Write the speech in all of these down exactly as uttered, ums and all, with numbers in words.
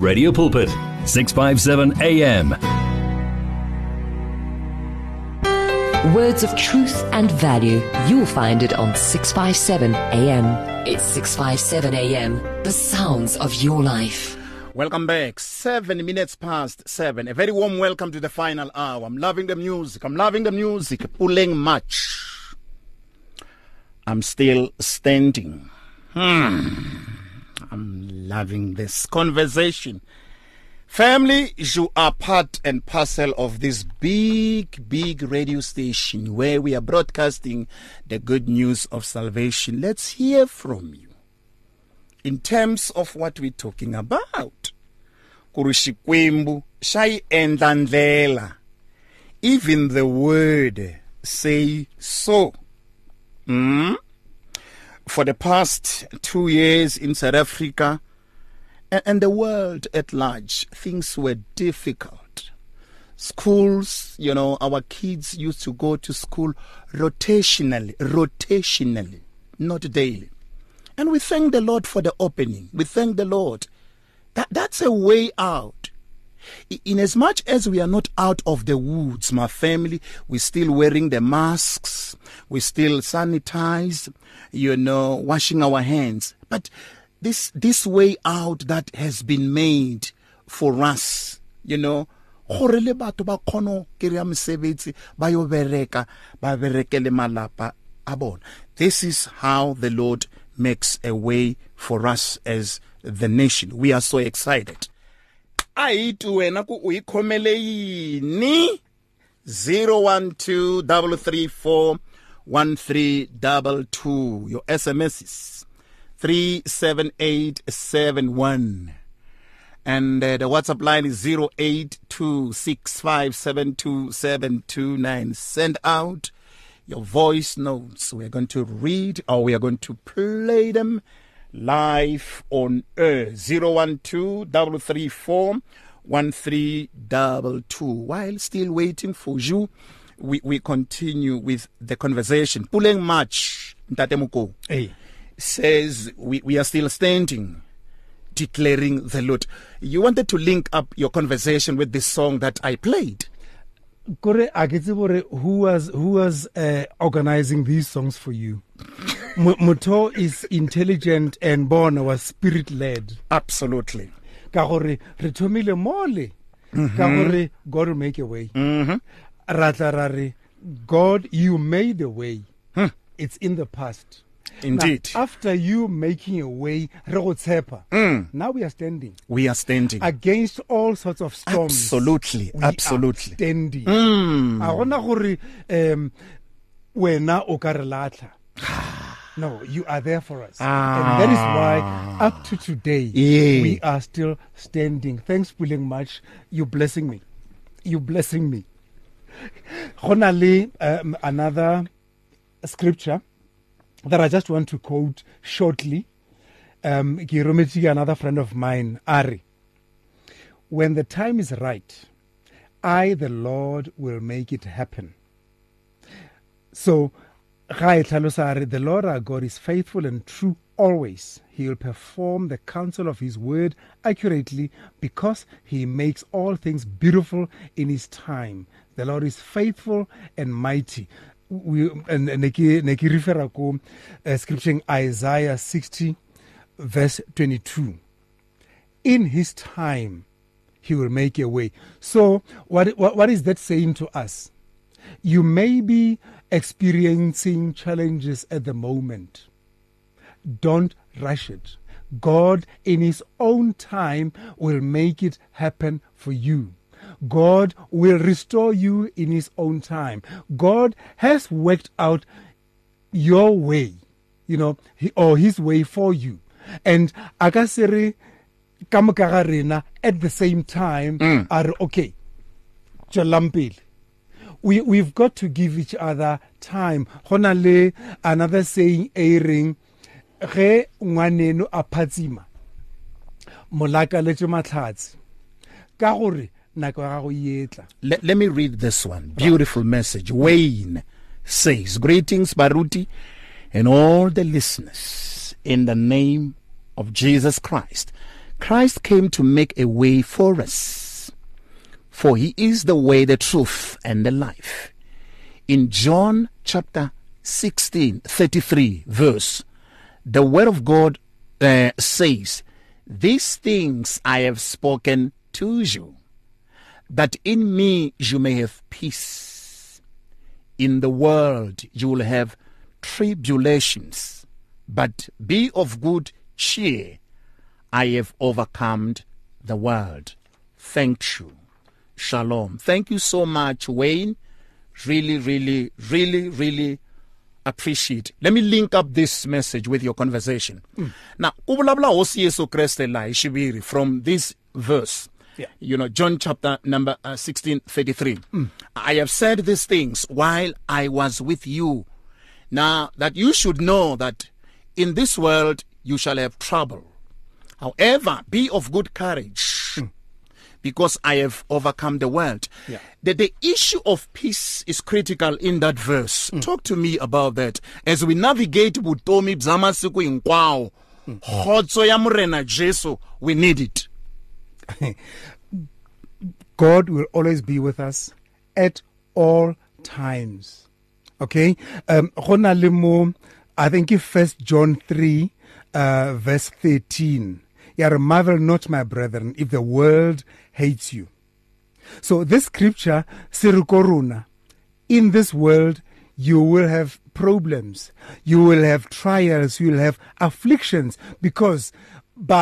Radio Pulpit, six fifty-seven A M. Words of truth and value. You'll find it on six fifty-seven A M. It's six fifty-seven A M, the sounds of your life. Welcome back. Seven minutes past seven. A very warm welcome to the final hour. I'm loving the music. I'm loving the music. Pulling much. I'm still standing. Hmm. I'm loving this conversation. Family, you are part and parcel of this big, big radio station where we are broadcasting the good news of salvation. Let's hear from you in terms of what we're talking about. Even the word say so. Mm? For the past two years in South Africa and, and the world at large, things were difficult. Schools, you know, our kids used to go to school rotationally, rotationally, not daily. And we thank the Lord for the opening. We thank the Lord. That, that's a way out. In as much as we are not out of the woods, my family, we're still wearing the masks. We still sanitize, you know, washing our hands. But this this way out that has been made for us, you know, this is how the Lord makes a way for us as the nation. We are so excited. zero one two three three four one three double two. Your S M S is three seven eight seven one. And uh, the WhatsApp line is zero eight two six five seven two seven two nine. Send out your voice notes. We're going to read or we are going to play them live on air. zero one two three three four one three double two. While still waiting for you, we, we continue with the conversation. Puleng Match, Ntate Mokou, hey, says we, we are still standing, declaring the Lord. You wanted to link up your conversation with this song that I played. Kore akitsibore who was who was uh, organizing these songs for you. Moto is intelligent and born was spirit led. Absolutely. Ka gore re thomile mole. Ka gore God will make a way. Mhm. Ratla ra re God, you made a way. Hmm. It's in the past. Indeed. Now, after you making a way, mm. now we are standing. We are standing. Against all sorts of storms. Absolutely. We Absolutely. Are standing. Mm. No, you are there for us. Ah. And that is why, up to today, yeah. we are still standing. Thanks, Puleng Match. You're blessing me. You're blessing me. Honali, um, another scripture that I just want to quote shortly. Um, another friend of mine, Ari. When the time is right, I, the Lord, will make it happen. So, the Lord our God is faithful and true always. He will perform the counsel of his word accurately because he makes all things beautiful in his time. The Lord is faithful and mighty. We neki refer to scripture in Isaiah sixty, verse twenty-two. In his time, he will make a way. So, what, what what is that saying to us? You may be experiencing challenges at the moment. Don't rush it. God, in his own time, will make it happen for you. God will restore you in his own time. God has worked out your way, you know, or his way for you. And akasere kamukagarena at the same time mm. are okay. Jalampil. We we've got to give each other time. Honale, another saying airing re ngwaneno apatsima. Molaka leje mathatsi. Ka gore Let, let me read this one. Beautiful message. Wayne says, greetings, Baruti, and all the listeners in the name of Jesus Christ. Christ came to make a way for us, for he is the way, the truth, and the life. In John chapter sixteen thirty-three verse, the word of God uh, says, "These things I have spoken to you, that in me you may have peace. In the world you will have tribulations, but be of good cheer. I have overcome the world." Thank you. Shalom. Thank you so much, Wayne. Really, really, really, really appreciate. Let me link up this message with your conversation. Mm. Now, from this verse, yeah. you know, John chapter number uh, sixteen thirty-three. Mm. I have said these things while I was with you. Now, that you should know that in this world you shall have trouble. However, be of good courage, mm. because I have overcome the world. Yeah. The, the issue of peace is critical in that verse. Mm. Talk to me about that. As we navigate Butomi, Bzamasiku, Inkwao, Khotso ya Morena Jesu, we need it. God will always be with us at all times. Okay? Um, I think if First John three, uh, verse thirteen, "Yet marvel not, my brethren, if the world hates you." So this scripture, Sirukoruna, in this world you will have problems, you will have trials, you will have afflictions, because there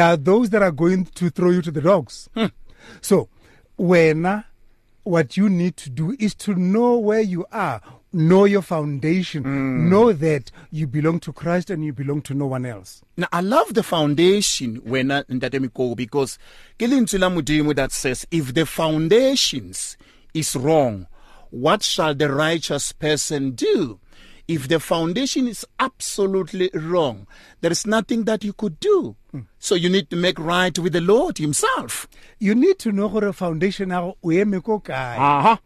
are those that are going to throw you to the dogs. Hmm. So when what you need to do is to know where you are, know your foundation, mm. know that you belong to Christ and you belong to no one else. Now, I love the foundation when I, because that says, if the foundations is wrong, what shall the righteous person do? If the foundation is absolutely wrong, there is nothing that you could do. Mm. So you need to make right with the Lord himself. You need to know what a foundation now uh-huh.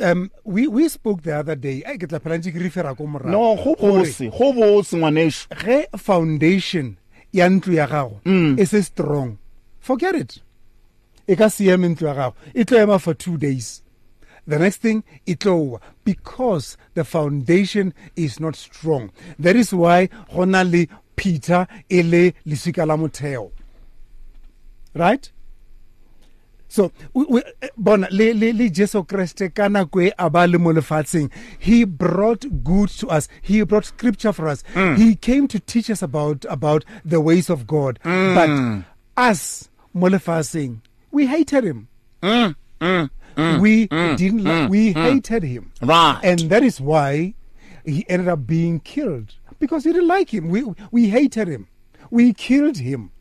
Um we we spoke the other day. I get la planting refer ko mora. No, go bose, go bose ngwanesh. Ge foundation ya ntlo ya gago is strong. Forget it. E ka siema ntlo ya gago. E tlo ema for two days. The next thing, it's over, because the foundation is not strong. That is why Honali Peter Ele Lisikalamoteo. Right? So we bona le le Jesu Christ kana kwe abale mo lefatsheng. He brought good to us. He brought scripture for us. Mm. He came to teach us about about the ways of God. Mm. But us mo lefatsheng, we hated him. Mm. Mm. Mm, we mm, didn't. Mm, we mm, hated him, right? And that is why he ended up being killed, because we didn't like him. We we hated him. We killed him.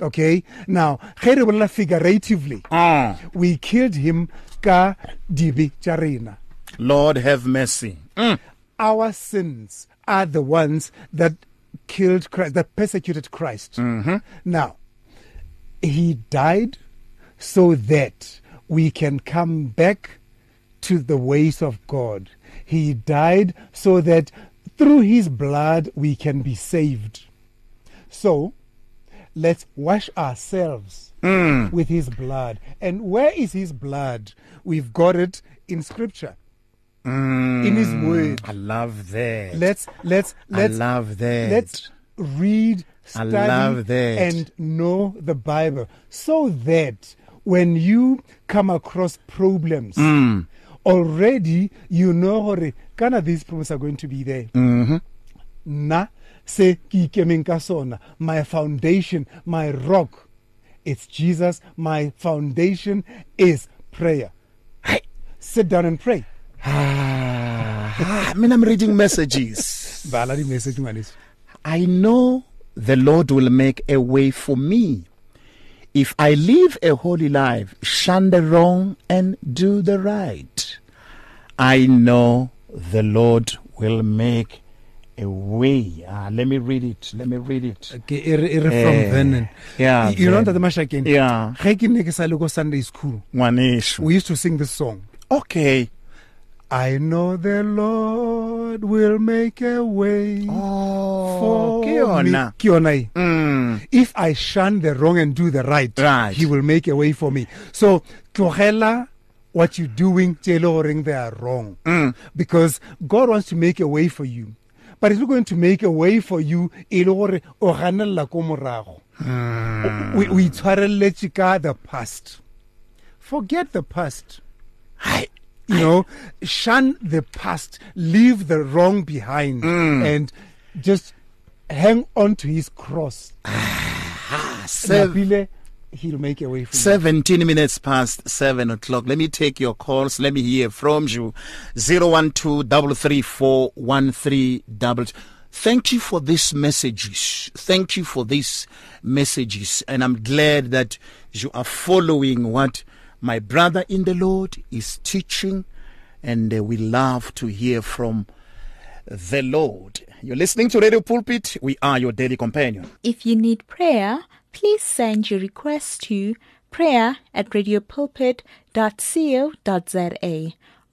Okay. Now, figuratively, uh, we killed him. Ka dibi charina. Lord have mercy. Mm. Our sins are the ones that killed Christ, that persecuted Christ. Mm-hmm. Now, he died so that we can come back to the ways of God. He died so that through his blood we can be saved. So let's wash ourselves mm. with his blood. And where is his blood? We've got it in scripture. Mm. In his word. I love that. Let's let's let's I love that. Let's read, study, I love that. And know the Bible, so that when you come across problems, mm. already you know kana these problems are going to be there. Mm-hmm. Na se ki kemenkasona, my foundation, my rock, it's Jesus. My foundation is prayer. Hey. Sit down and pray. Ah, I mean, I'm reading messages. I know the Lord will make a way for me. If I live a holy life, shun the wrong and do the right. I know the Lord will make a way. Ah, let me read it. Let me read it. Okay, it, it from eh, Vernon. Yeah. You know that the Mashakeni. Yeah. Heki Sunday school. One issue. We used to sing this song. Okay. I know the Lord will make a way oh. for Kiona. me. Kiona. Mm. If I shun the wrong and do the right, right, he will make a way for me. So, Tlogela, what you're doing, tailoring, they are wrong. Mm. Because God wants to make a way for you. But it's not going to make a way for you. Mm. We, we the past. Forget the past. Hi. You know, shun the past, leave the wrong behind, mm. and just hang on to his cross. Ah, seven, he'll make a way for seventeen you. Minutes past seven o'clock. Let me take your calls. Let me hear from you. zero one two, three three four, one three two two. Thank you for these messages. Thank you for these messages. And I'm glad that you are following what my brother in the Lord is teaching, and uh, we love to hear from the Lord. You're listening to Radio Pulpit. We are your daily companion. If you need prayer, please send your request to prayer at radio pulpit dot co dot za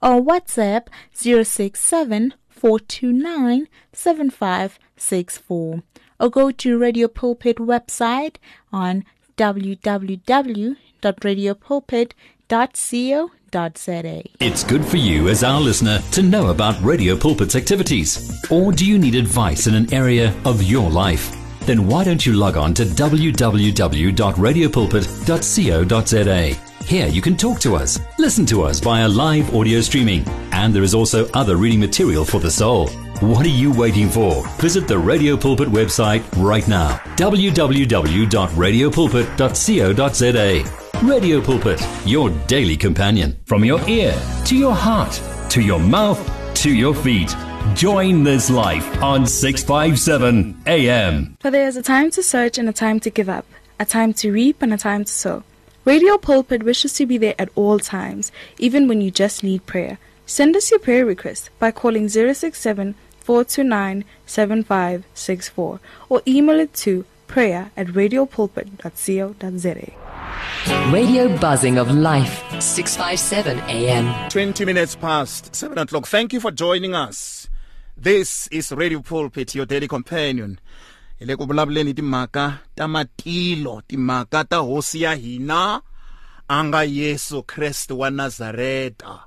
or WhatsApp zero six seven, four two nine, seven five six four or go to Radio Pulpit website on w w w dot radio pulpit dot co dot za. It's good for you as our listener to know about Radio Pulpit's activities. Or do you need advice in an area of your life? Then why don't you log on to w w w dot radio pulpit dot co dot za. Here you can talk to us, listen to us via live audio streaming, and there is also other reading material for the soul. What are you waiting for? Visit the Radio Pulpit website right now. w w w dot radio pulpit dot co dot za. Radio Pulpit, your daily companion. From your ear, to your heart, to your mouth, to your feet. Join this life on six fifty-seven A M. For there is a time to search and a time to give up, a time to reap and a time to sow. Radio Pulpit wishes to be there at all times, even when you just need prayer. Send us your prayer request by calling zero six seven, four two nine, seven five six four or email it to prayer at radio pulpit dot co dot za. Radio Buzzing of Life, six fifty-seven A M. twenty minutes past seven o'clock. Thank you for joining us. This is Radio Pulpit, your daily companion. Ile ku vulavuleni timhaka ta matilo, timhaka ta hosi ya hina anga Yesu Kriste wa Nazareta.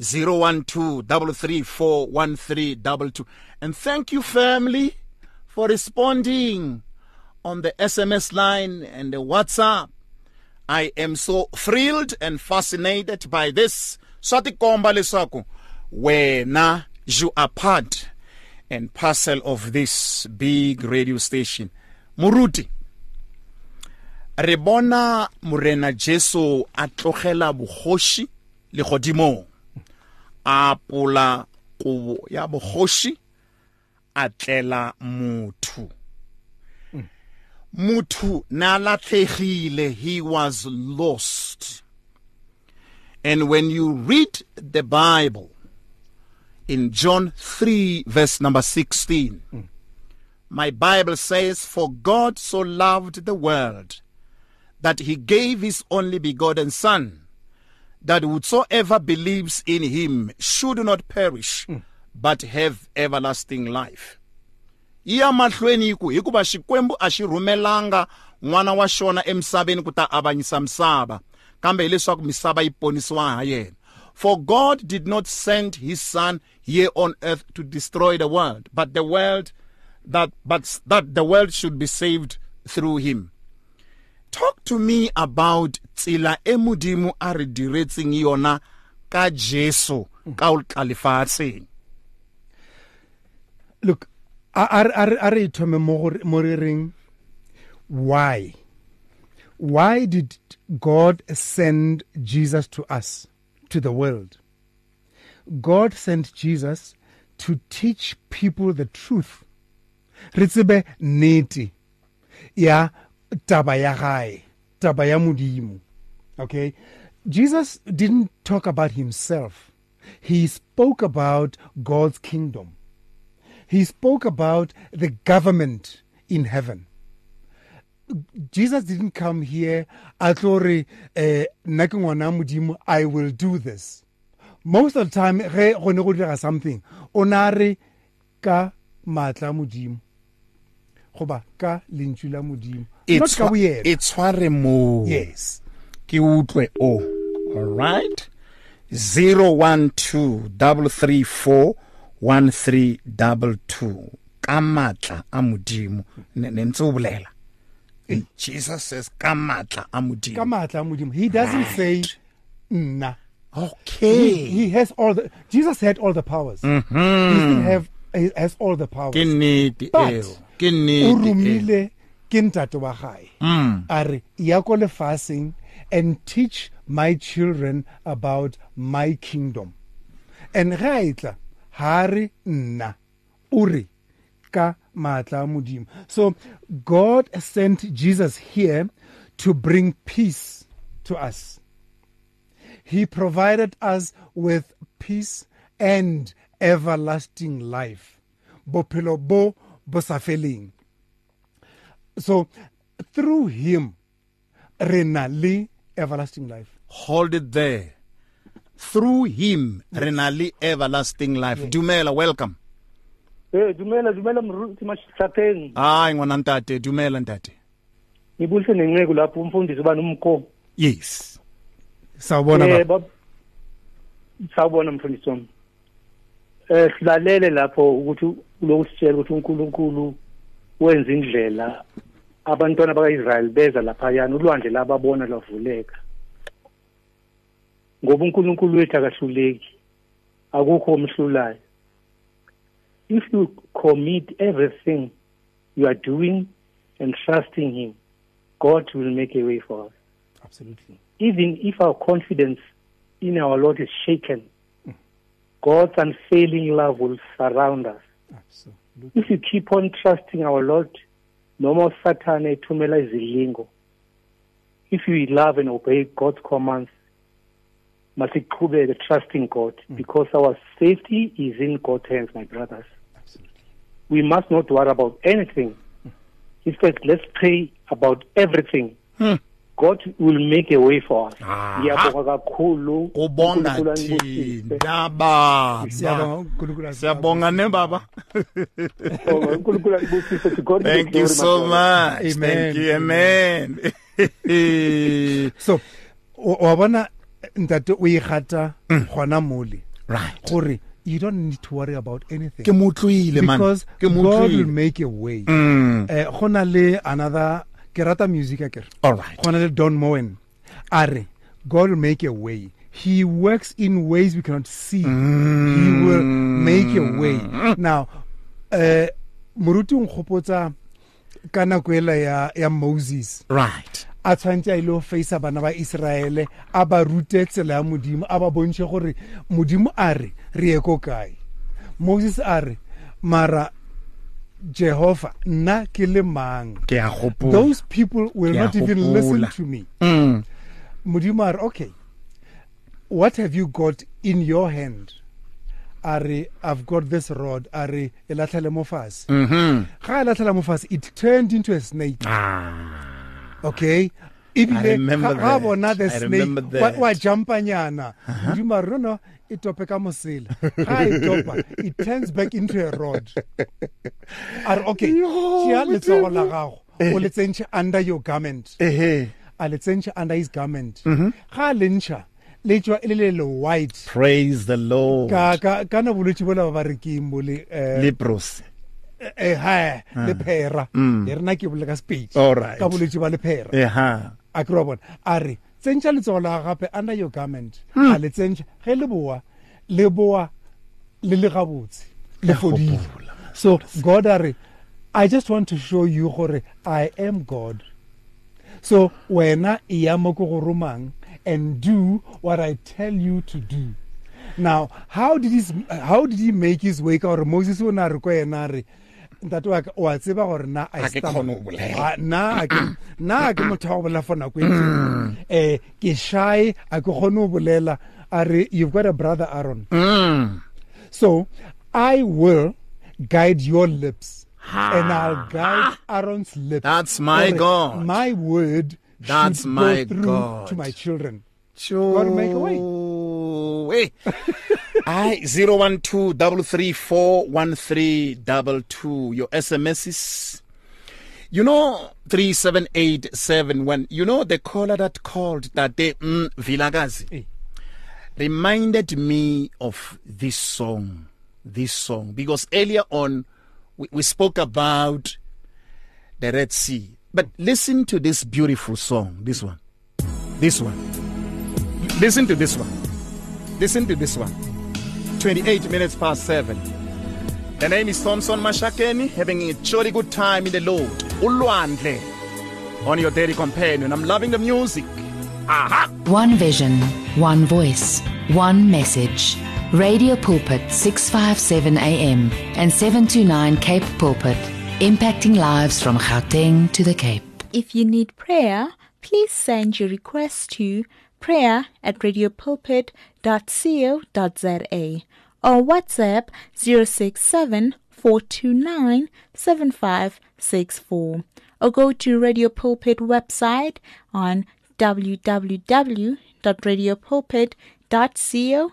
zero one two, three three four, one three two two. And thank you, family, for responding on the S M S line and the WhatsApp. I am so thrilled and fascinated by this. Swatikomba leswaku wena you are part and parcel of this big radio station. Muruti Rebona Murena Jesu atlogela buhoshi le godimo. Apula kubo ya bohoshi atlela muthu. Mm. Muthu na latlhegile, he was lost. And when you read the Bible in John three verse number sixteen, mm. my Bible says, "For God so loved the world that he gave his only begotten son, that whosoever believes in him should not perish, mm. but have everlasting life." Iya mahlweni iku hikuva Xikwembu a xi rhumelanga n'wana wa xona emisaveni ku ta avanyisa misava, kambe hileswaku misava yi ponisiwa ha yena. For God did not send his son here on earth to destroy the world, but the world that but that the world should be saved through him. Talk to me about tsela emudimu are diretseng yona ka Jesu ka o tlalefatse. Look, are are are ithome mo rereng why why did God send Jesus to us, to the world? God sent Jesus to teach people the truth. Ritsebe neti ya Tabayagai, Tabayamudimo. Okay? Jesus didn't talk about himself. He spoke about God's kingdom. He spoke about the government in heaven. Jesus didn't come here, Atlori Nakungwanamudimo, I will do this. Most of the time, Re Honogodira something. Onare ka matlamudimo. goba ka lentswe la modimo not ka boyena it's tshware mo yes ke utlwe o all right zero one two three three four one three two two ka matla a modimo ne ntse o bolela Jesus says ka matla a modimo ka matla a modimo he doesn't say nna okay he, he has all the Jesus had all the powers mm-hmm. he didn't have he has all the powers ke nnete eo ke nnete o rumile ke ntate wa gae are ya ko lefaseng and teach my children about my kingdom and gaitla hari nna uri ka matla modimo so God sent Jesus here to bring peace to us. He provided us with peace and everlasting life. Bophelo bo bo sa feleng. So through him rena le everlasting life. Hold it there. Through him rena le everlasting life. Yes. Dumela, welcome. Eh dumela dumela mruti mashateng. Ah ngwana ntate dumela ntate. Ngibulise nenqeku lapho umfundisi bani umkho. Yes. Sawubona eh, baba. Sawubona mfundisi wami. Eh silalele lapho ukuthi lokusitshela ukuthi uNkulunkulu wenza indlela abantwana bakaIsrael beza lapha yana ulwandle lababona lavuleka. Ngoba uNkulunkulu wethu akahluleki. Akukho umhlulayo. If you commit everything you are doing and trusting him, God will make a way for us. Absolutely. Even if our confidence in our Lord is shaken, mm. God's unfailing love will surround us. Absolutely. If you keep on trusting our Lord, no more Satan etumela izilingo. If you love and obey God's commands, must include the trusting God, mm. because our safety is in God's hands, my brothers. Absolutely. We must not worry about anything. Mm. In fact, let's pray about everything. Mm. God will make a way for us. Thank you so much. Amen. Thank you. Amen. So, Wabana, that we had Juana Moli. Right. You don't need to worry about anything. Because God will make a way. Honale, another. Kerata music aker. All right. Colonel Don Moen. Are God will make a way. He works in ways we cannot see. Mm. He will make a way. Now, uh Murutu ngopotsa kana kwela ya ya Moses. Right. A tshwantse a ile face bana ba Israel aba rute tsela ya modimo aba bontshe gore modimo are re ye ko kae. Moses are mara Jehovah na kilemang. Those people will Ke not even listen to me. Mm. Mudimar, okay. What have you got in your hand? Are I've got this rod. Are elatele mofas. Mhm. Ga elatele mofas it turned into a snake. Ah. Okay. Even ha bona the snake. What wa jumpanyana. Mudimar no no. It it turns back into a rod. Are okay. Let's under your garment. Let's under his garment. White. Praise the Lord. Lepros. Mm. All right. Are Central Zolape under your garment. Alicent Heleboa, Leboa, Liliraboots, Lefodi. So, God, I just want to show you, Hore, I am God. So, when I am Rumang and do what I tell you to do. Now, how did his, how did he make his wake or Moses or Naruko? That work or tseba gore na I stumble na na ke motho wa bolela fona kwetsi eh ke shy a go gone bolela are you've got a brother Aaron mm. So I will guide your lips ha. And I'll guide Aaron's lips. That's my or God my word that's my go God to my children sure. God make a way. Hey. I zero one two double three four one three double two. Your S M Ss You know, three seven eight seven one, you know, the caller that called that day, mm, Vilagazi, hey. reminded me of this song, this song. Because earlier on, we, we spoke about the Red Sea. But listen to this beautiful song, this one, this one. Listen to this one, listen to this one. twenty-eight minutes past seven. The name is Thompson Mashakeni, having a jolly good time in the Lord. Ulwandle on your daily companion. I'm loving the music. Aha! One vision, one voice, one message. Radio Pulpit, six fifty-seven A M and seven twenty-nine Cape Pulpit, impacting lives from Gauteng to the Cape. If you need prayer, please send your request to prayer at radio pulpit dot co dot za. or WhatsApp zero six seven, four two nine, seven five six four, or go to Radio Pulpit website on w w w dot radio pulpit dot co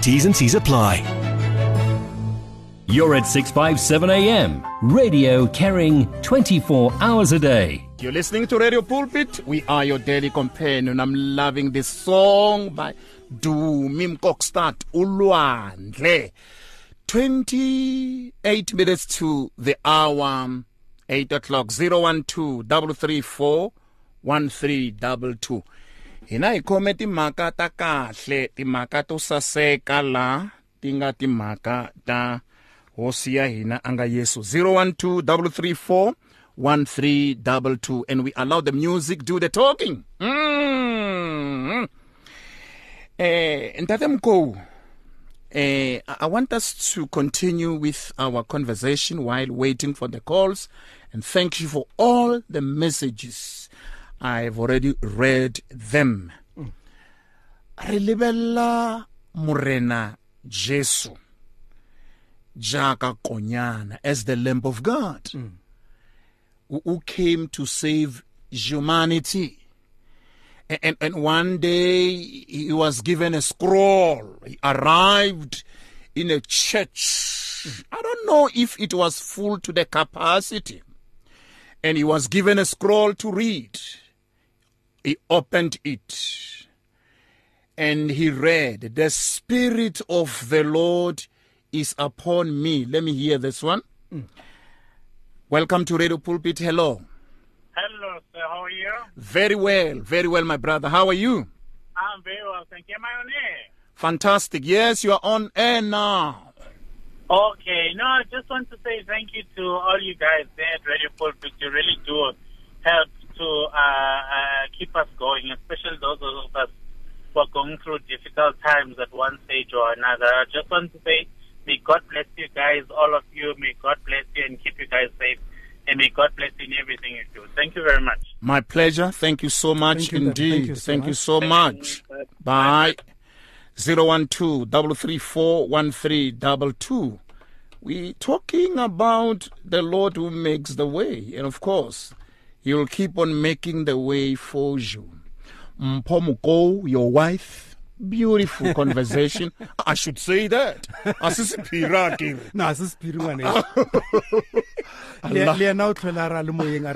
T's and C's apply. You're at six fifty-seven A M, radio carrying twenty-four hours a day. You're listening to Radio Pulpit. We are your daily companion. I'm loving this song by Du Mim Kokstad Ulwandle. twenty-eight minutes to the hour, eight o'clock, zero one two, three three four, one three two two. Hina hi khome timhaka ta kahle, timhaka to saseka la ti nga timhaka ta hosi ya hina anga Yesu. Zero one two, three three four, one three two two, and we allow the music do the talking. mm-hmm. eh, Ntate Mokou, eh, I want us to continue with our conversation while waiting for the calls, and thank you for all the messages. I've already read them. Relibella Morena Jesu Jaka Konyana, as the Lamb of God mm. who came to save humanity. And, and, and one day he was given a scroll. He arrived in a church. I don't know if it was full to the capacity. And he was given a scroll to read. He opened it and he read, "The Spirit of the Lord is upon me." Let me hear this one. Mm. Welcome to Radio Pulpit. Hello. Hello, sir. How are you? Very well. Very well, my brother. How are you? I'm very well, thank you. Am I on air? Fantastic. Yes, you are on air now. Okay. No, I just want to say thank you to all you guys there at Radio Pulpit. You really do help to uh, uh, keep us going, especially those of us who are going through difficult times at one stage or another. I just want to say, may God bless you guys, all of you. May God bless you and keep you guys safe. And may God bless you in everything you do. Thank you very much. My pleasure. Thank you so much indeed. Thank you so much. Bye. zero one two, three three four, one three two two. We're talking about the Lord who makes the way. And of course, He'll keep on making the way for you. Mpho Mokou, your wife, beautiful conversation. I should say that. No, this is Piruane.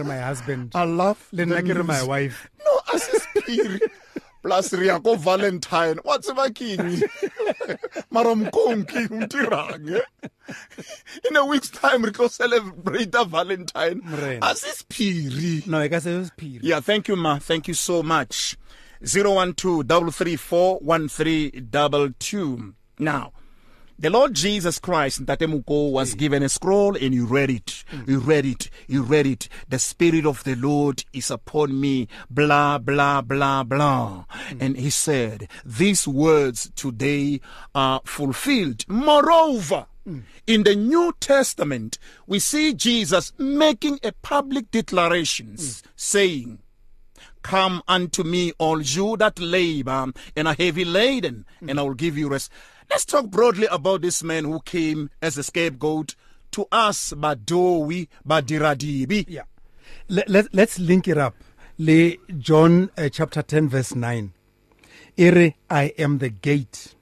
My husband. I love. My wife. No, this is Piruane. Plus Riako Valentine. What's my king? Marom Konki Mutirang. In a week's time we can celebrate the Valentine. As is Piri. No, I guess it was Piri. Yeah, thank you, ma. Thank you so much. Zero one two double three four one three double two. Now, the Lord Jesus Christ, Ntate Mokou, was given a scroll and you read it. You read it. You read it. The Spirit of the Lord is upon me. Blah, blah, blah, blah. Mm. And he said, these words today are fulfilled. Moreover, Mm. In the New Testament, we see Jesus making a public declaration, mm. saying, "Come unto me, all you that labor and are heavy laden, mm. and I will give you rest." Let's talk broadly about this man who came as a scapegoat to us, Badowi Badiradibi. Yeah. Let, let, let's link it up. Le John uh, chapter ten verse nine. Ere, I am the gate.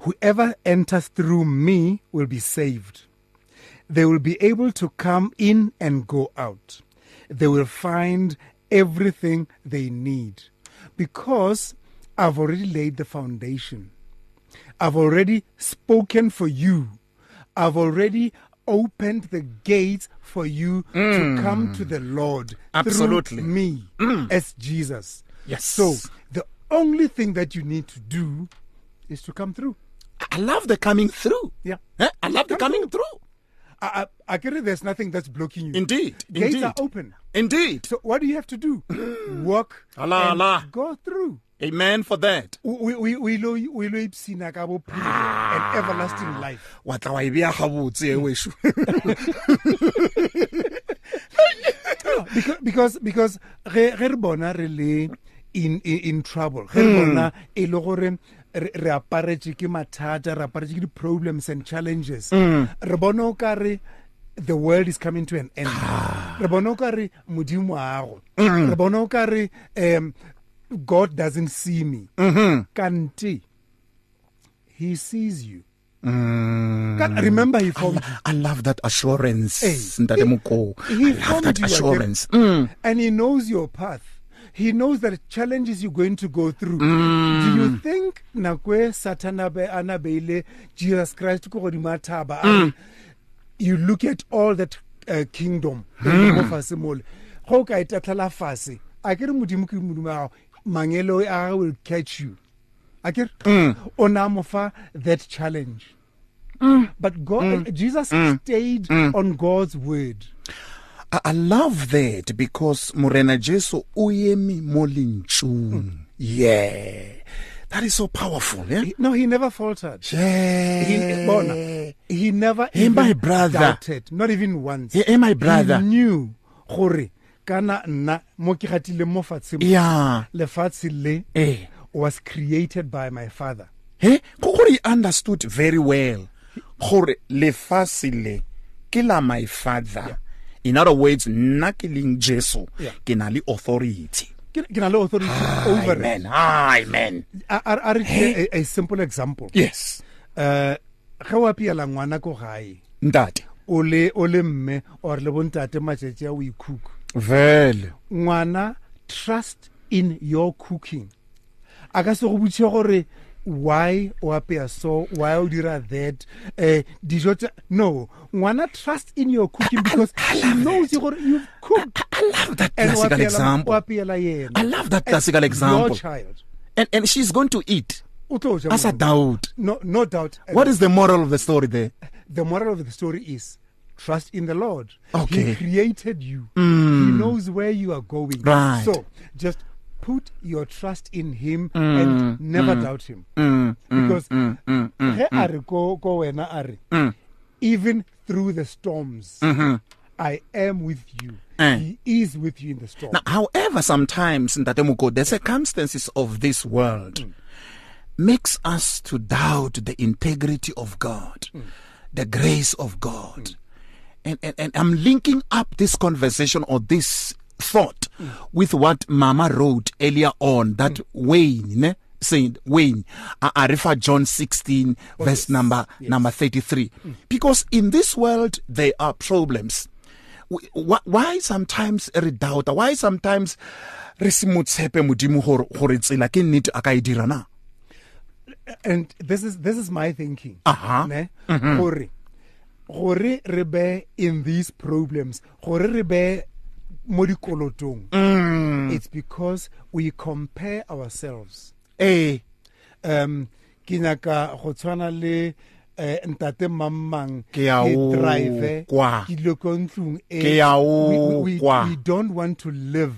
Whoever enters through me will be saved. They will be able to come in and go out. They will find everything they need. Because I've already laid the foundation. I've already spoken for you. I've already opened the gates for you mm. to come to the Lord. Absolutely. Through me mm. as Jesus. Yes. So the only thing that you need to do is to come through. I love the coming through. Yeah. Eh? I love come the coming through. through. I, I, I get it. There's nothing that's blocking you. Indeed. Gates Indeed. are open. Indeed. So what do you have to do? Walk Allah, and Allah. go through. Amen for that. We we we lo we lo ipsina ka bo pilo and everlasting life. Wa tla wa e bia gabotse e weshu. Because because re re bona re le in in trouble. Re bona e le gore re aparetse ke mathata, re aparetse ke di problems and challenges. Re bona o ka re the world is coming to an end. Re bona o ka re modimo a go. Re bona o ka re um God doesn't see me. Mm-hmm. Kanti, he sees you. Mm. Can't remember he formed I, you. I love that assurance. Hey, that he he formed that you assurance. Mm. And he knows your path. He knows the challenges you're going to go through. Mm. Do you think nakwe satanabe anabele Jesus Christ mm. you look at all that uh, kingdom. Mm. Mangelo, I will catch you. Okay? Mm. Onamofa, that challenge. Mm. But God, mm. Jesus mm. stayed mm. on God's word. I, I love that because Morena Jesu uyemi molinchu. Yeah. That is so powerful. Yeah? He, no, he never faltered. Yeah. He, bona, he never hey, even my brother. doubted. Not even once. Hey, my brother. He knew. Hore. Yeah. Eh. was created by my father. He understood very well. My father. In other words, nakiling Jesu kinali authority. Kinali authority over. Amen. Amen. A a simple example. Yes. Uh Kawapi alangwana ko hai. Ndati. Ole ole me or lebontate macheche we cook. Well, Mwana, trust in your cooking. Why or so? Why would you that? No, Mwana, trust in your cooking because I, I she knows you're, you've cooked. I, I love that classical and example. I love that classical and example. Your child, and and she's going to eat. As a doubt, no, no doubt. What is the moral of the story there? The moral of the story is. Trust in the Lord. Okay. He created you. Mm. He knows where you are going. Right. So just put your trust in Him mm. and never mm. doubt Him. Mm. Because mm. Mm. Mm. even through the storms, mm-hmm. I am with you. Mm. He is with you in the storm. Now, however, sometimes in Tatemuko, the circumstances of this world mm. makes us to doubt the integrity of God, mm. the grace of God. Mm. And, and, and I'm linking up this conversation or this thought mm. with what Mama wrote earlier on, that mm. Wayne, ne? Saint Wayne, uh, I refer John sixteen, oh, verse yes. number yes. number thirty-three. Mm. Because in this world, there are problems. Why, why sometimes redoubt? Why sometimes and this is this is my thinking. Uh-huh. Ne? Mm-hmm. In these problems, mm. it's because we compare ourselves. Hey. Um, Kinaka Hotswana le Ntate Mamang, Driver, we don't want to live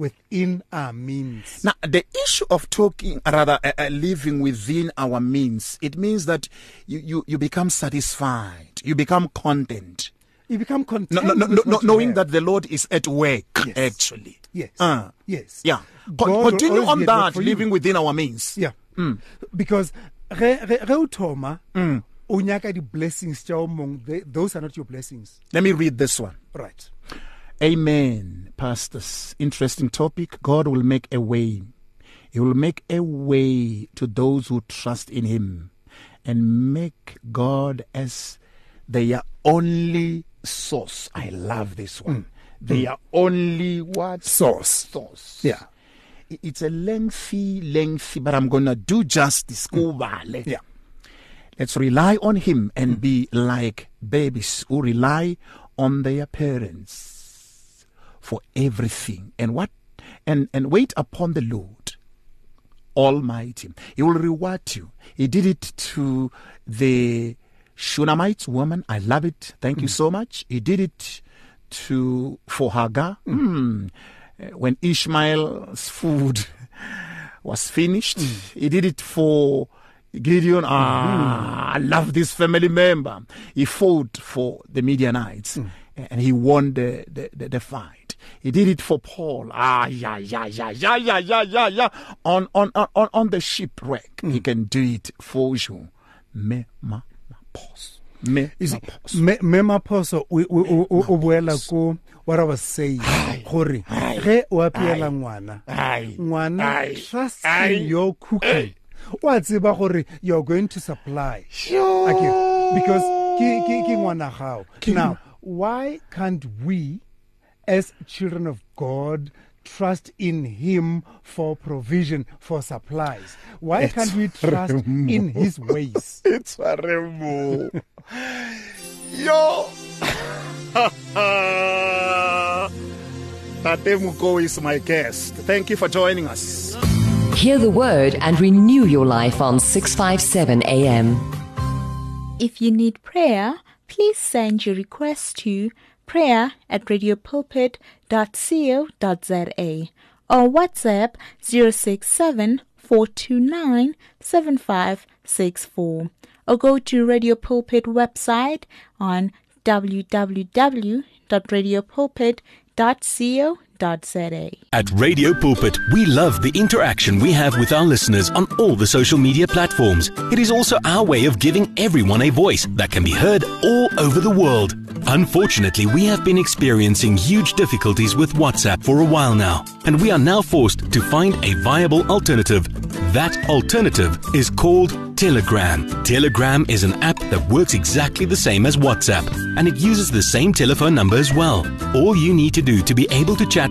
within our means. Now, the issue of talking, rather uh, uh, living within our means, it means that you, you, you become satisfied, you become content. You become content. No, no, no, no, knowing have. that the Lord is at work, yes. actually. Yes. Uh, yes. Yeah. God Continue on that, living you. within our means. Yeah. Mm. Because re, re, re, Toma, mm. unyaka the blessings, those are not your blessings. Let me read this one. Right. Amen, pastors. Interesting topic. God will make a way. He will make a way to those who trust in Him and make God as their only source. I love this one. Mm. They mm. are only what? Source. Source. Yeah. It's a lengthy, lengthy, but I'm going to do justice. Mm. Yeah. Let's rely on Him and mm. be like babies who rely on their parents for everything. And what? And, and wait upon the Lord Almighty. He will reward you. He did it to the Shunammite woman. I love it. Thank mm. you so much. He did it to for Hagar mm. when Ishmael's food was finished. Mm. He did it for Gideon. Ah, mm. I love this family member. He fought for the Midianites mm. and he won the, the, the, the fight. He did it for Paul. Ah, yeah, yeah, yeah, yeah, yeah, yeah, yeah, yeah. On on on on the shipwreck, mm. he can do it for you. Me, ma. Pause. Me, is me, me, ma poso, we, we, we, we, what I was saying. Hurry. Re, wapiela ngwana. Ngwana, trust in your cooking. What's about hurry? You're going to supply. Sure. Okay. Because, ki, ki, ki, ngwana how? Now, why can't we, as children of God, trust in Him for provision, for supplies? Why it's can't we trust remo. in His ways? It's a remo. Yo! Tate Mokou is my guest. Thank you for joining us. Hear the Word and renew your life on six fifty-seven A M. If you need prayer, please send your request to prayer at radio pulpit dot co dot za or WhatsApp zero six seven, four two nine, seven five six four or go to Radio Pulpit website on w w w dot radio pulpit dot co dot za. At Radio Pulpit, we love the interaction we have with our listeners on all the social media platforms. It is also our way of giving everyone a voice that can be heard all over the world. Unfortunately, we have been experiencing huge difficulties with WhatsApp for a while now, and we are now forced to find a viable alternative. That alternative is called Telegram. Telegram is an app that works exactly the same as WhatsApp, and it uses the same telephone number as well. All you need to do to be able to chat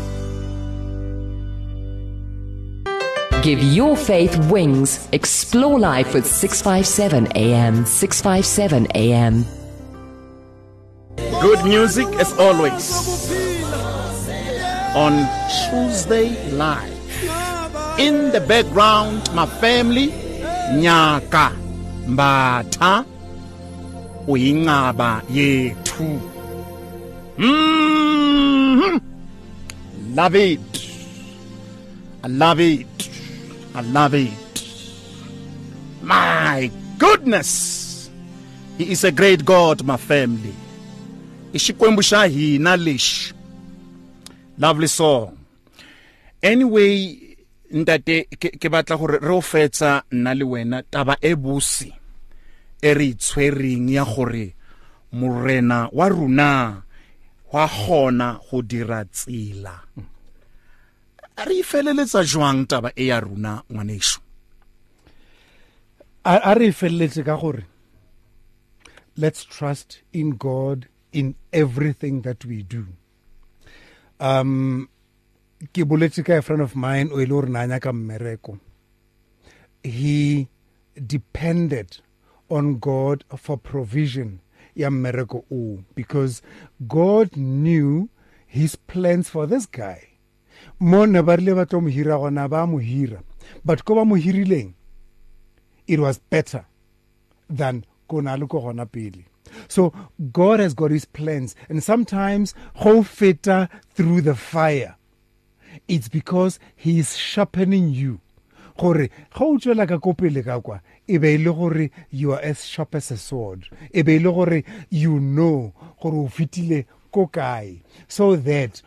Give your faith wings. Explore life with six fifty-seven A M. six fifty-seven A M. Good music as always. On Tuesday Live. In the background, my family, Nyaka Mbata. Uyingaba yethu. Mm-hmm. Love it. I love it. I love it. My goodness. He is a great God, my family. Ishikwembushahi nalish. Lovely song. Anyway, ndate ke batla gore re ofetsa nna le wena taba e busi e re tshwereng ya gore morena wa runa wa gona go dira tsela. Ari feleletsa jwang taba e ya runa ngwaneso? Ari feleletse ka gore let's trust in God in everything that we do. Um, ke boletse ka a friend of mine o ile o re nanya ka mmereko. he depended on God for provision. Because God knew his plans for this guy. But it was better than so God has got his plans, and sometimes go fitter through the fire. It's because he is sharpening you. You are as sharp as a sword. You know so that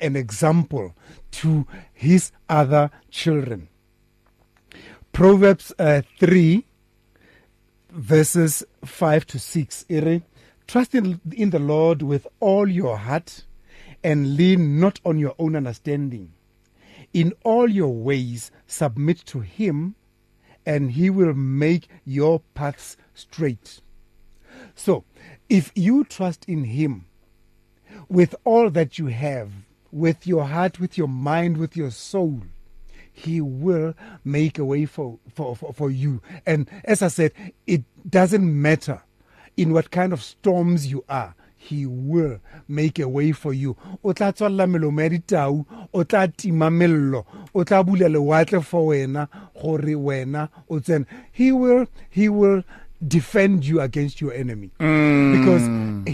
an example to his other children. Proverbs uh, three verses five to six. Trust in, in the Lord with all your heart and lean not on your own understanding. In all your ways submit to him, and he will make your paths straight. So, if you trust in him with all that you have, with your heart, with your mind, with your soul, he will make a way for, for, for, for you. And as I said, it doesn't matter in what kind of storms you are. He will make a way for you. He will, he will defend you against your enemy. Mm. Because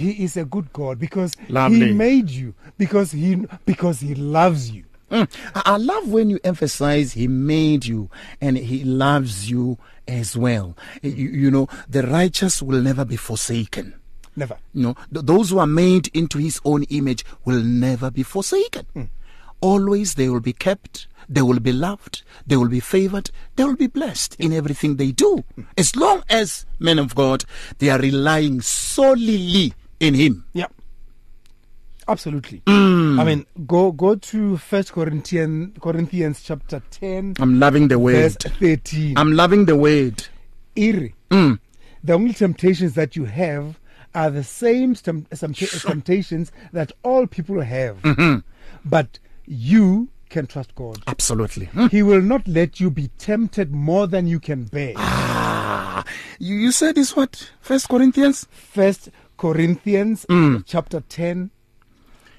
he is a good God. Because lovely. He made you. Because he because he loves you. Mm. I love when you emphasize he made you and he loves you as well. You, you know, the righteous will never be forsaken. Never. You know, th- those who are made into his own image will never be forsaken. Mm. Always they will be kept, they will be loved, they will be favored, they will be blessed yeah. in everything they do. Mm. As long as, men of God, they are relying solely in him. Yeah. Absolutely. Mm. I mean, go go to First Corinthians Corinthians chapter ten. I'm loving the word. Verse thirteen. I'm loving the word. Iri. Mm. The only temptations that you have are the same tem- tem- temptations that all people have. Mm-hmm. But you can trust God. Absolutely. Mm. He will not let you be tempted more than you can bear. Ah, you, you said this what? First Corinthians? First Corinthians mm. chapter ten.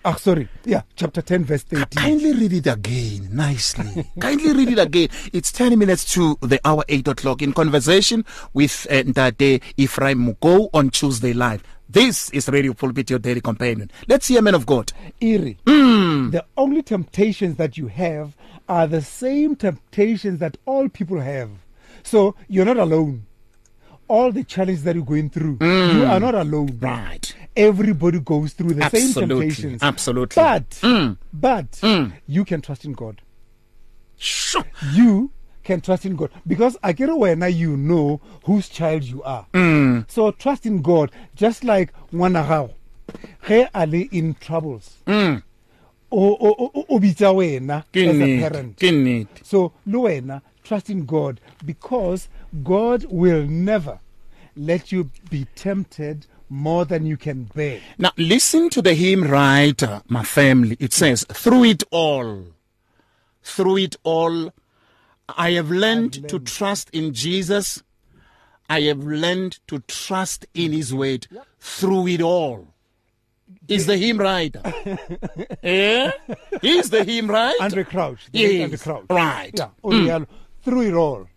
Ah, oh, sorry. Yeah, chapter ten, verse thirteen. Kindly read it again, nicely. Kindly read it again. It's ten minutes to the hour, eight o'clock. In conversation with uh, Ndade Ephraim Mokou on Tuesday Live. This is Radio Pulpit, your daily companion. Let's hear, men of God. Iri. Mm. The only temptations that you have are the same temptations that all people have. So you're not alone. All the challenges that you're going through, mm. you are not alone. Right. Everybody goes through the absolutely. Same temptations. Absolutely. But, mm. but mm. you can trust in God. Sure. You can trust in God. Because I get away now, you know whose child you are. Mm. So trust in God. Just like Wanahao. He ali in troubles. Mm. O, o, o, o, obita wena as a parent. Kinit. So, Luena, trust in God. Because God will never let you be tempted more than you can bear. Now, listen to the hymn writer, my family. It says, through it all, through it all, I have learned, learned. to trust in Jesus. I have learned to trust in his word. Yep. Through it all. Is the hymn writer? Yeah? He's the hymn writer? Andre Crouch. Yes. Andre Crouch. Right. Yeah. Mm. Through it all.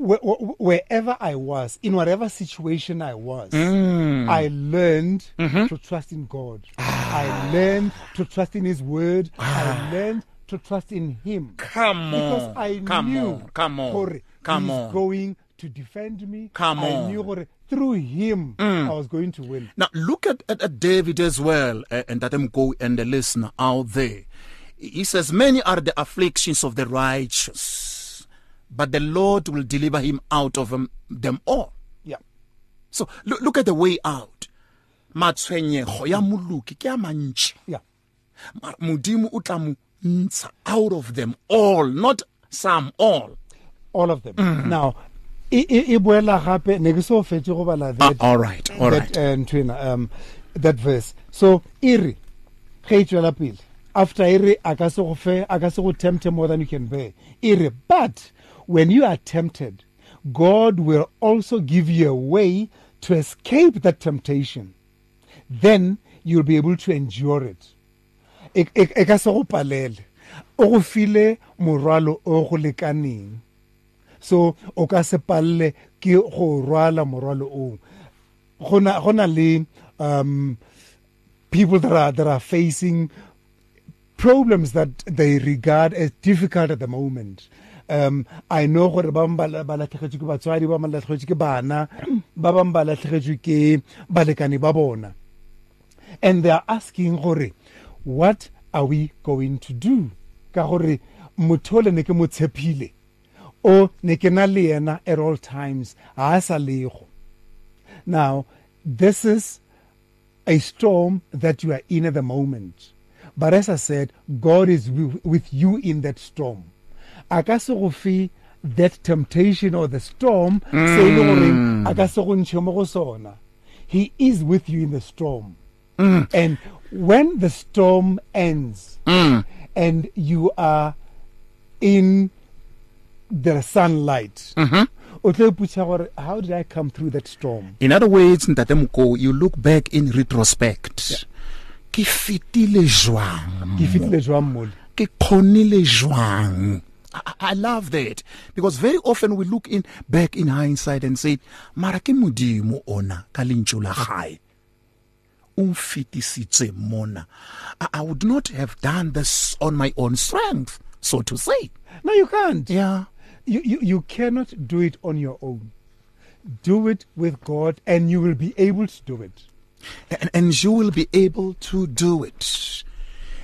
Wherever I was, in whatever situation I was, mm. I learned mm-hmm. to trust in God. Ah. I learned to trust in his word. Ah. I learned to trust in him. Come on. Because I Come knew on. Come on. Hore, Come he's on. Going to defend me. Come I on. Knew hore, through him, mm. I was going to win. Now, look at, at, at David as well, uh, and let him go and the listener out there. He says, many are the afflictions of the righteous, but the Lord will deliver him out of um, them all. Yeah. So look, look at the way out. Yeah. Out of them all, not some, all. All of them. Mm. Now, uh, all right, all right. That, um, that verse. So, iri, after iri, I can tempt more than you can bear. Iri, but when you are tempted, God will also give you a way to escape that temptation. Then you'll be able to endure it. So um, people that are that are facing problems that they regard as difficult at the moment. Um, I know gore ba bang ba latlhegetswe ke batswadi, ba bang ba latlhegetswe ke bana, ba bang ba latlhegetswe ke balekane ba bona. And they are asking gore, what are we going to do? Ka gore motho le ne ke mo tshepile o ne ke na le yena at all times, ha sa lego. Now, this is a storm that you are in at the moment. But as I said, God is with you in that storm. Akasogofi, that temptation or the storm, mm. He is with you in the storm. Mm. And when the storm ends mm. and you are in the sunlight, mm-hmm. how did I come through that storm? In other words, Ntate Mokou, you look back in retrospect. Yeah. Ke fitile jwang. Ke fitile jwang mol. Ke khonile jwang. I love that, because very often we look in back in hindsight and say, "Mara ke modimo ona ka lentswe la gae. Um fitisitse mona. I would not have done this on my own strength, so to say." No, you can't. Yeah, you you you cannot do it on your own. Do it with God, and you will be able to do it. And, and you will be able to do it.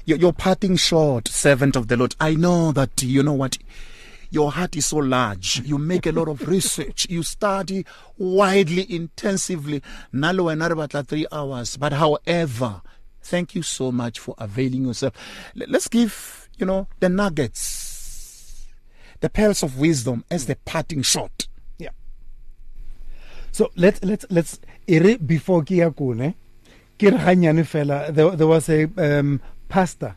Your, your parting shot, servant of the Lord. I know that, you know what, your heart is so large. You make a lot of research. You study widely, intensively. Nalo and Arabata, three hours. But however, thank you so much for availing yourself. Let's give, you know, the nuggets, the pearls of wisdom as the parting shot. So let's let's let's before Kiakune, Kirhanyani fella, there there was a um, pastor,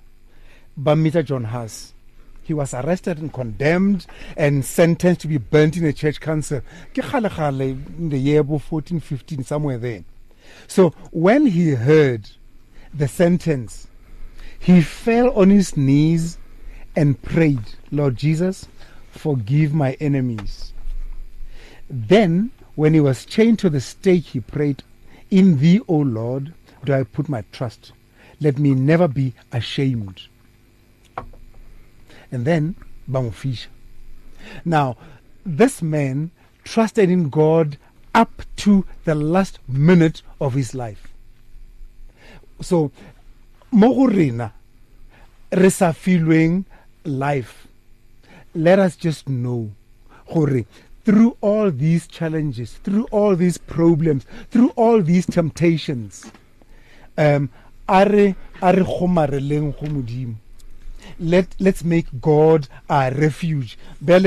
Bamita John Huss. He was arrested and condemned and sentenced to be burnt in a church council. In the year fourteen fifteen, somewhere there. So when he heard the sentence, he fell on his knees and prayed, "Lord Jesus, forgive my enemies." Then, when he was chained to the stake, he prayed, "In thee, O Lord, do I put my trust. Let me never be ashamed." And then, Bamufisha. Now, this man trusted in God up to the last minute of his life. So, Mohurina, resafilweng life. Let us just know, Hore, through all these challenges, through all these problems, through all these temptations, um, let, let's make God our refuge. God,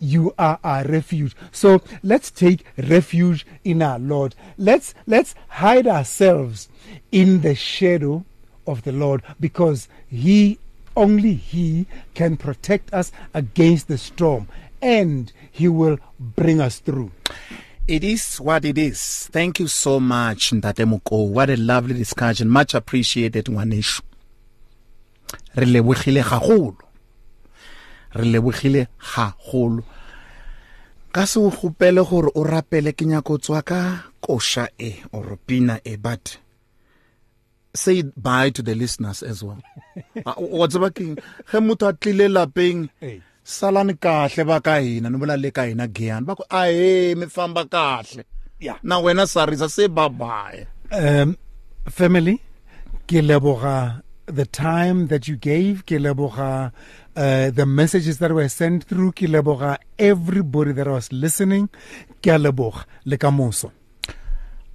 you are our refuge. So let's take refuge in our Lord. Let's, let's hide ourselves in the shadow of the Lord, because he only he can protect us against the storm, and he will bring us through. It is what it is. Thank you so much, Ntate Mokou. What a lovely discussion. Much appreciated, Ngwaneso. Re lebogile gagolo. Re lebogile gagolo. Ka se o gopele gore o rapele ke nyako tswa ka kosha e or pina e, but say bye to the listeners as well. What's about King? Hemuta Tilela Ping Salanika, Lebakaina, Nubula Lekaina Gian. But I am a Fambakat. Yeah. Now, when I say bye bye. Um, family, Kilabora, the time that you gave, Kilabora, uh, the messages that were sent through, Kilabora, everybody that was listening, Kilabor, Lekamoso.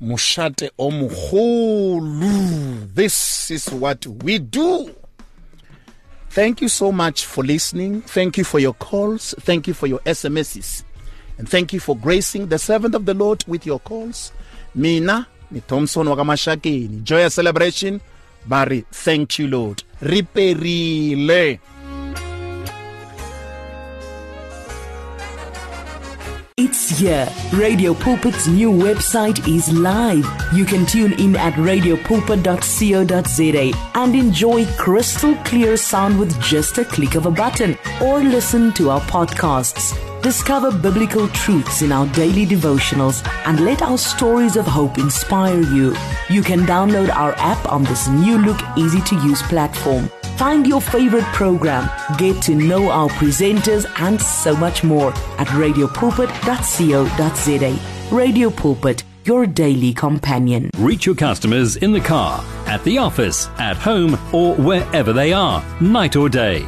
Mushate omuhulu. This is what we do. Thank you so much for listening. Thank you for your calls. Thank you for your S M Ses. And thank you for gracing the servant of the Lord with your calls. Mina, ni Thompson Mashakeni. Joyous celebration ba re thank you Lord, re perile. It's here. Radio Pulpit's new website is live. You can tune in at radio pulpit dot co dot za and enjoy crystal clear sound with just a click of a button, or listen to our podcasts. Discover biblical truths in our daily devotionals and let our stories of hope inspire you. You can download our app on this new look, easy to use platform. Find your favorite program, get to know our presenters, and so much more at radio pulpit dot co dot za. Radio Pulpit, your daily companion. Reach your customers in the car, at the office, at home, or wherever they are, night or day.